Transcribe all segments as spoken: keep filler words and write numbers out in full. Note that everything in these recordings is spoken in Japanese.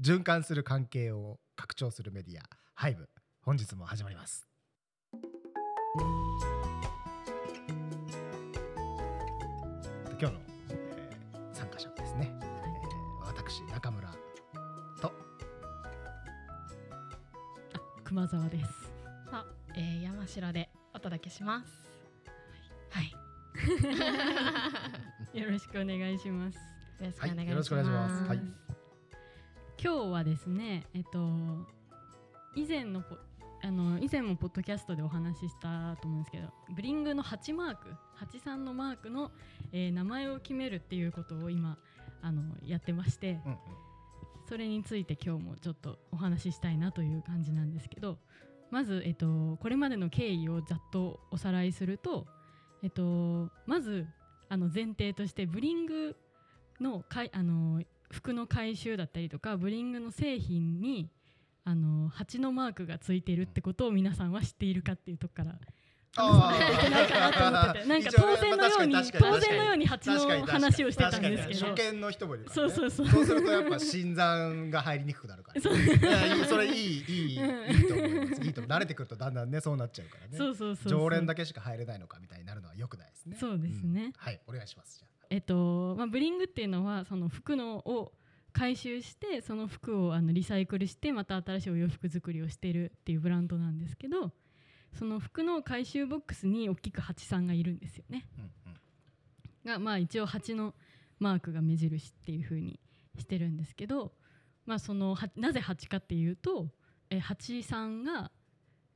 循環する関係を拡張するメディア Hive、 本日も始まります。今日の、えー、参加者ですね、えー、私中村と熊澤です。あ、えー、山城でお届けします。はい、はい、よろしくお願いします。よろしくお願いします。はい、今日はですね、えっと以前のポあの以前もポッドキャストでお話ししたと思うんですけど、ブリングのはちマークはちさんのマークの、えー、名前を決めるっていうことを今あのやってまして、うんうん、それについて今日もちょっとお話ししたいなという感じなんですけど、まず、えっと、これまでの経緯をざっとおさらいすると、えっと、まずあの前提としてブリングのかいあの服の回収だったりとかブリングの製品にあの蜂のマークがついているってことを皆さんは知っているかっていうとこから話さないといけないかなと思ってて、なんか当然のように当然のように蜂の話をしてたんですけど、初見の人もいるからね。そうそうそう。そうするとやっぱ新参が入りにくくなるから。それいいいいいいと思います。いいと慣れてくるとだんだんねそうなっちゃうからね。そうそうそう。常連だけしか入れないのかみたいになるのは良くないですね。そうですね。はい、お願いします。じゃあ。えっとまあブリングっていうのはその服のを回収してその服をあのリサイクルしてまた新しいお洋服作りをしてるっていうブランドなんですけど、その服の回収ボックスに大きく蜂さんがいるんですよね、うんうん、がまあ一応蜂のマークが目印っていう風にしてるんですけど、まあそのなぜ蜂かっていうと、え蜂さんが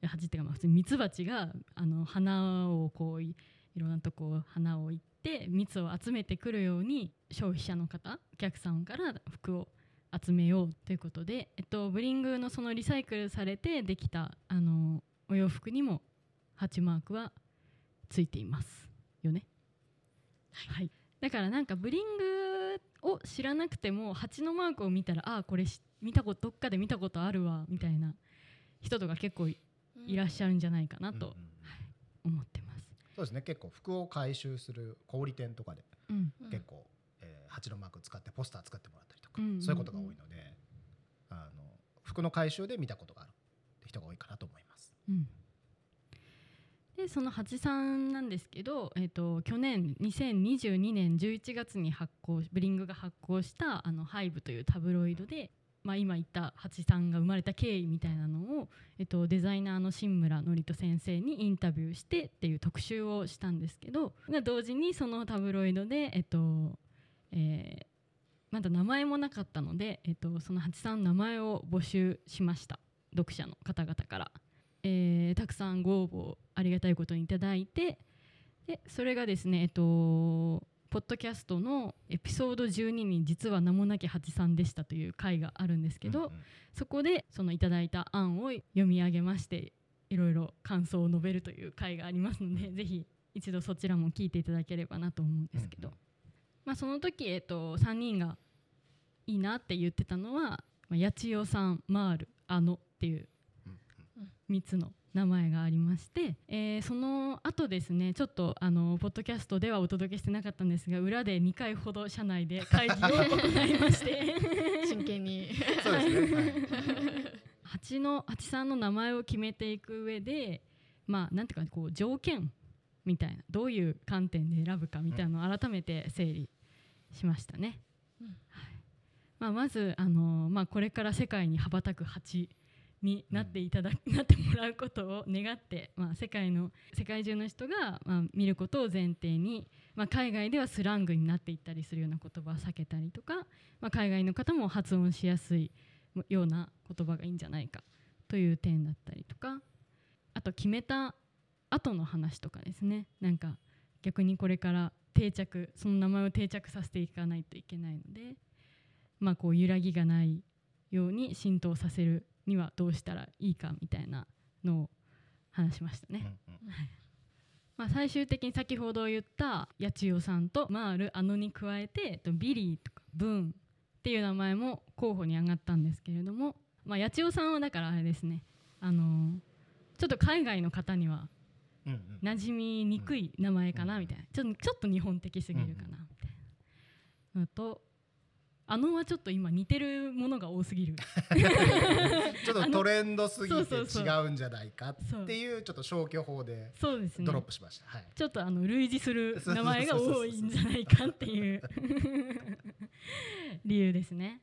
蜂っていうかまあ普通にミツバチがあの花をこういろんなとこ花をいってで蜜を集めてくるように消費者の方お客さんから服を集めようということで、えっと、ブリングのそのリサイクルされてできたあのお洋服にも蜂マークはついていますよね、はいはい、だからなんかブリングを知らなくても蜂のマークを見たらああこれ見たことどっかで見たことあるわみたいな人とか結構いらっしゃるんじゃないかなと、うんうんうん、思ってます。そうですね、結構服を回収する小売店とかで、うん、結構、えー、蜂のマーク使ってポスター作ってもらったりとか、うん、そういうことが多いので、うん、あの服の回収で見たことがあるって人が多いかなと思います、うん、でその蜂さんなんですけど、えーと、去年にせんにじゅうにねんじゅういちがつに発行ブリングが発行したあの Hive というタブロイドで、まあ、今言った蜂さんが生まれた経緯みたいなのを、えっと、デザイナーの新村のりと先生にインタビューしてっていう特集をしたんですけど、同時にそのタブロイドで、えっとえー、まだ名前もなかったので、えっと、その蜂さんの名前を募集しました。読者の方々から、えー、たくさんご応募をありがたいことにいただいて、でそれがですね、えっとポッドキャストのエピソードじゅうにに実は名もなき蜂さんでしたという回があるんですけど、うんうん、そこでそのいただいた案を読み上げましていろいろ感想を述べるという回がありますので、ぜひ一度そちらも聞いていただければなと思うんですけど、うんうん、まあ、その時、えっと、さんにんがいいなって言ってたのは八千代さん、マール、あのっていうみっつの名前がありまして、えー、その後ですね、ちょっとあのポッドキャストではお届けしてなかったんですが、裏でにかいほど社内で会議を行いまして真剣にそうですね蜂の蜂さんの名前を決めていく上で、まあなんていうかこう条件みたいな、どういう観点で選ぶかみたいなのを改めて整理しましたね、うん、はい、まあ、まずあの、まあ、これから世界に羽ばたく蜂になっていただ、うん、なってもらうことを願って、まあ、世界の世界中の人が、まあ、見ることを前提に、まあ、海外ではスラングになっていったりするような言葉を避けたりとか、まあ、海外の方も発音しやすいような言葉がいいんじゃないかという点だったりとか、あと決めた後の話とかですね、なんか逆にこれから定着その名前を定着させていかないといけないので、まあ、こう揺らぎがないように浸透させるにはどうしたらいいかみたいなのを話しましたね、うんうん、まあ最終的に先ほど言った八千代さんとマール、あのに加えてビリーとかブーンっていう名前も候補に上がったんですけれども、まあ八千代さんはだからあれですね、あのちょっと海外の方には馴染みにくい名前かなみたいな、ちょっと日本的すぎるかなみたいなのと、アノンはちょっと今似てるものが多すぎるちょっとトレンドすぎて違うんじゃないかっていうちょっと消去法でドロップしました、はい、ちょっとあの類似する名前が多いんじゃないかっていう理由ですね。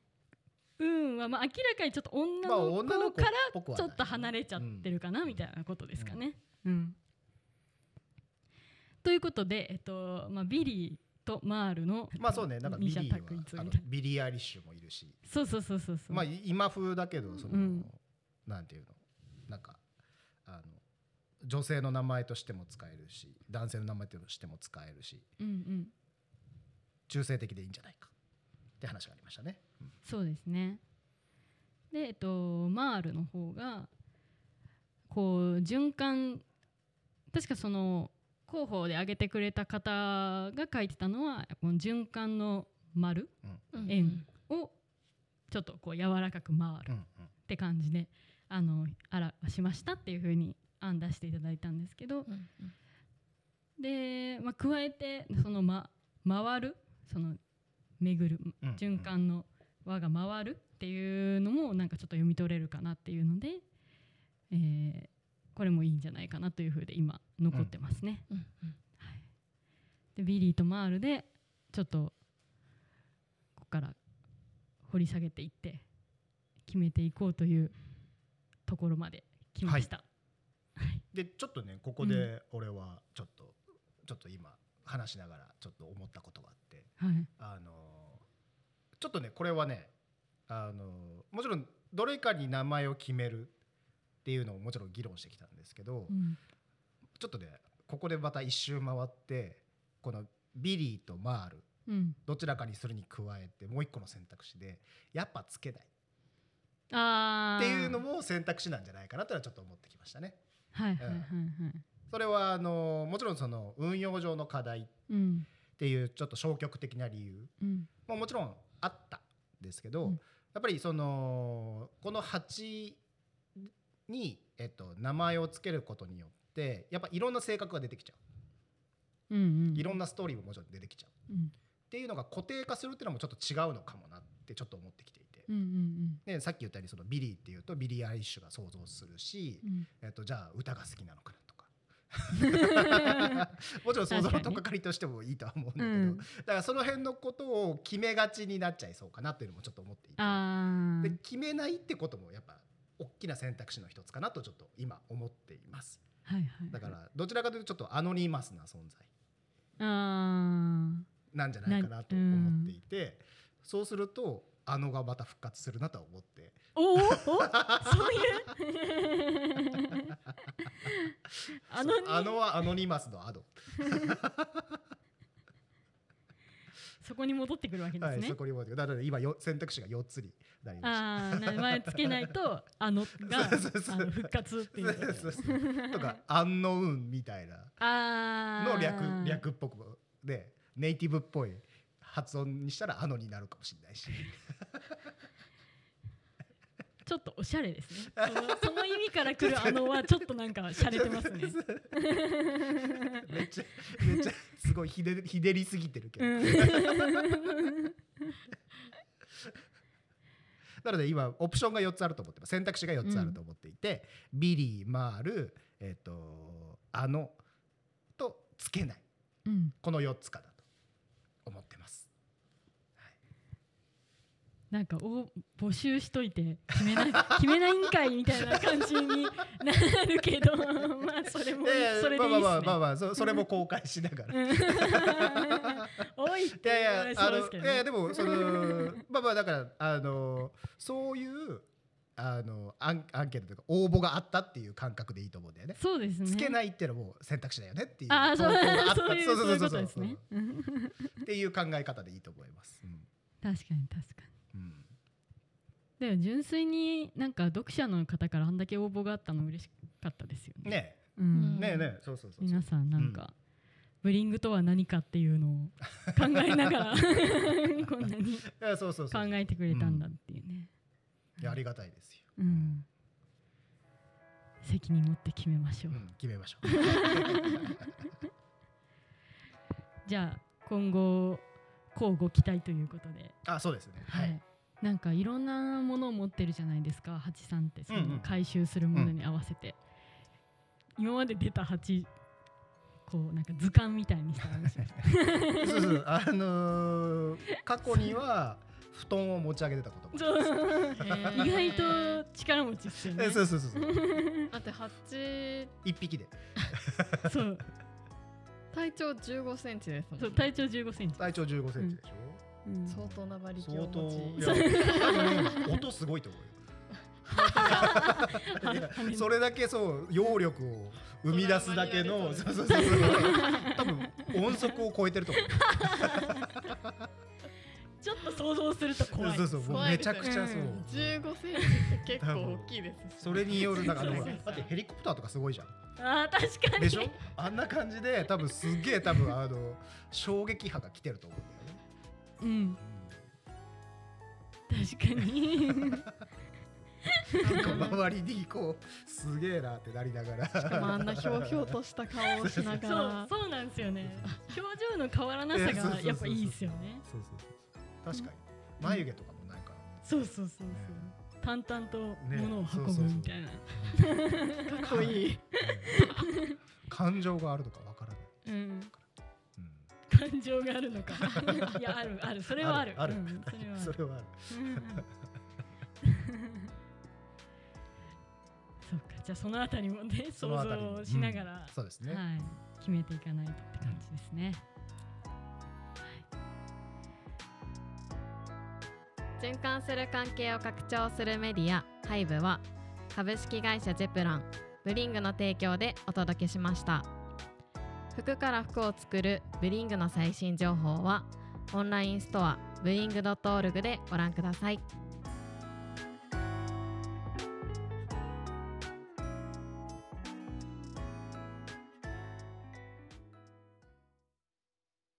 運はまあ明らかにちょっと女の子からちょっと離れちゃってるかなみたいなことですかね。うん、ということで、えっとまあ、ビリーとマールのまあそうね、なんかビリーはあのビリー・アイリッシュもいるし、そうそうそうそうそう、まあ今風だけどその、うん、なんていうのなんかあの女性の名前としても使えるし男性の名前としても使えるし、うんうん、中性的でいいんじゃないかって話がありましたね。うん、そうですね。で、えっと、マールの方がこう循環、確かその広報で挙げてくれた方が書いてたのはこの循環の丸、うん、円をちょっとこう柔らかく回るって感じであの表しましたっていう風に案出していただいたんですけど、うんうん、で、まあ、加えてその、ま、回るその巡る循環の輪が回るっていうのもなんかちょっと読み取れるかなっていうので、えーこれもいいんじゃないかなというふうで今残ってますね。うんうんはい、でビリーとマールでちょっとここから掘り下げていって決めていこうというところまで来ました。はいはい、でちょっとねここで俺はちょっと、うん、ちょっと今話しながらちょっと思ったことがあって、はい、あのちょっとねこれはねあのもちろんどれかに名前を決めるっていうのをもちろん議論してきたんですけど、うん、ちょっとねここでまた一周回ってこのビリーとマール、うん、どちらかにするに加えてもう一個の選択肢でやっぱつけないあっていうのも選択肢なんじゃないかなってのはちょっと思ってきましたね。それはあのもちろんその運用上の課題っていうちょっと消極的な理由、うん、も, もちろんあったんですけど、うん、やっぱりそのこのはちに、えっと、名前をつけることによってやっぱいろんな性格が出てきちゃう、うんうん、いろんなストーリーももちろん出てきちゃう、うん、っていうのが固定化するっていうのもちょっと違うのかもなってちょっと思ってきていて、うんうんうん、でさっき言ったようにそのビリーっていうとビリー・アイリッシュが想像するし、うんえっと、じゃあ歌が好きなのかなとかもちろん想像のとっかかりとしてもいいとは思うんだけど、うん、だからその辺のことを決めがちになっちゃいそうかなっていうのもちょっと思っていて、あで決めないってこともやっぱ大きな選択肢の一つかなとちょっと今思っています、はいはいはい、だからどちらかというとちょっとアノニマスな存在なんじゃないかなと思っていて、うん、そうするとあのがまた復活するなと思っておおそういうあのあのはアノニマスのアドそこに戻ってくるわけですね。はい、そこに戻ってくる。だから今選択肢がよっつになりました。あ名前つけないとあのがあの復活っていうとかアンノウンみたいなの 略, 略っぽくでネイティブっぽい発音にしたらあのになるかもしれないしちょっとおしゃれですね。そ の, その意味から来るあのはちょっとなんかしゃれてますねめっちゃめっちゃすごいひ で, ひでりすぎてるけど、うん、なので今オプションがよっつあると思ってます。選択肢がよっつあると思っていて、うん、ビリーマール、えー、とあのとつけない、うん、このよっつかなと思ってます。なんかお募集しといて決めない決めないんかいみたいな感じになるけどまあそれもそれでいいっすね。まあまあまあまあ そ, それも公開しながら多いっていうですけどね。いやいやあのいやいやでもそのまあまあだからあのそういうあのアンアンケートというか応募があったっていう感覚でいいと思うんだよね。そうですね。つけないっていうのも選択肢だよねっていう投稿があったそうそうそうそうそうそうっていう考え方でいいと思います。うん、確かに確かに。うん、でも純粋になんか読者の方からあんだけ応募があったの嬉しかったですよね。ねえ、うん、ねえねえそうそうそうそう皆さんなんか、うん、ブリングとは何かっていうのを考えながらこんなに考えてくれたんだっていうね。いやありがたいですよ、うん、責任持って決めましょう、うん、決めましょうじゃあ今後こうご期待ということで。あ、そうですね、はい、はい、なんかいろんなものを持ってるじゃないですか、蜂さんって。その回収するものに合わせて、うん、今まで出た蜂こうなんか図鑑みたいにした話しましたそうそう、あのー、過去には布団を持ち上げてたこともあります。意外と力持ちっすよね。そうそうそうそうだって蜂一匹でそう体長じゅうごセンチですもんね。そう、体長じゅうごセンチ、体長じゅうごセンチでしょ、うんうん、相当な馬力を持ち、相当音すごいと思うよそれだけそう揚力を生み出すだけのそうそうそうそう多分音速を超えてると思うちょっと想像すると怖い。そうそうそう、もうめちゃくちゃそう、うん、じゅうごセンチって結構大きいです、ね、それによるだからだってヘリコプターとかすごいじゃん。あ、確かに。でしょ、あんな感じで多分すげえ多分あの衝撃波が来てると思うんだよね。うん、うん、確かに周りにこうすげえなってなりながら、しかもあんなひょうひょうとした顔をしながらそう、そうなんですよね表情の変わらなさがやっぱいいですよね。そうそうそうそう、確かに眉毛とかもないからね、うん、そうそうそうそう、ね、淡々と物を運ぶみたいな、かっこいい、ね、感情があるのかわからない、うん、うん、感情があるのかいや、あるある、それはある、ある、うん、それはあるそうか、じゃあそのあたりもね、想像しながら、うん、そうですね、はい、決めていかないとって感じですね、うん、はい、循環する関係を拡張するメディア Hive は株式会社ジェプラン、ブリングの提供でお届けしました。服から服を作るブリングの最新情報はオンラインストアブリングドットオールグでご覧ください。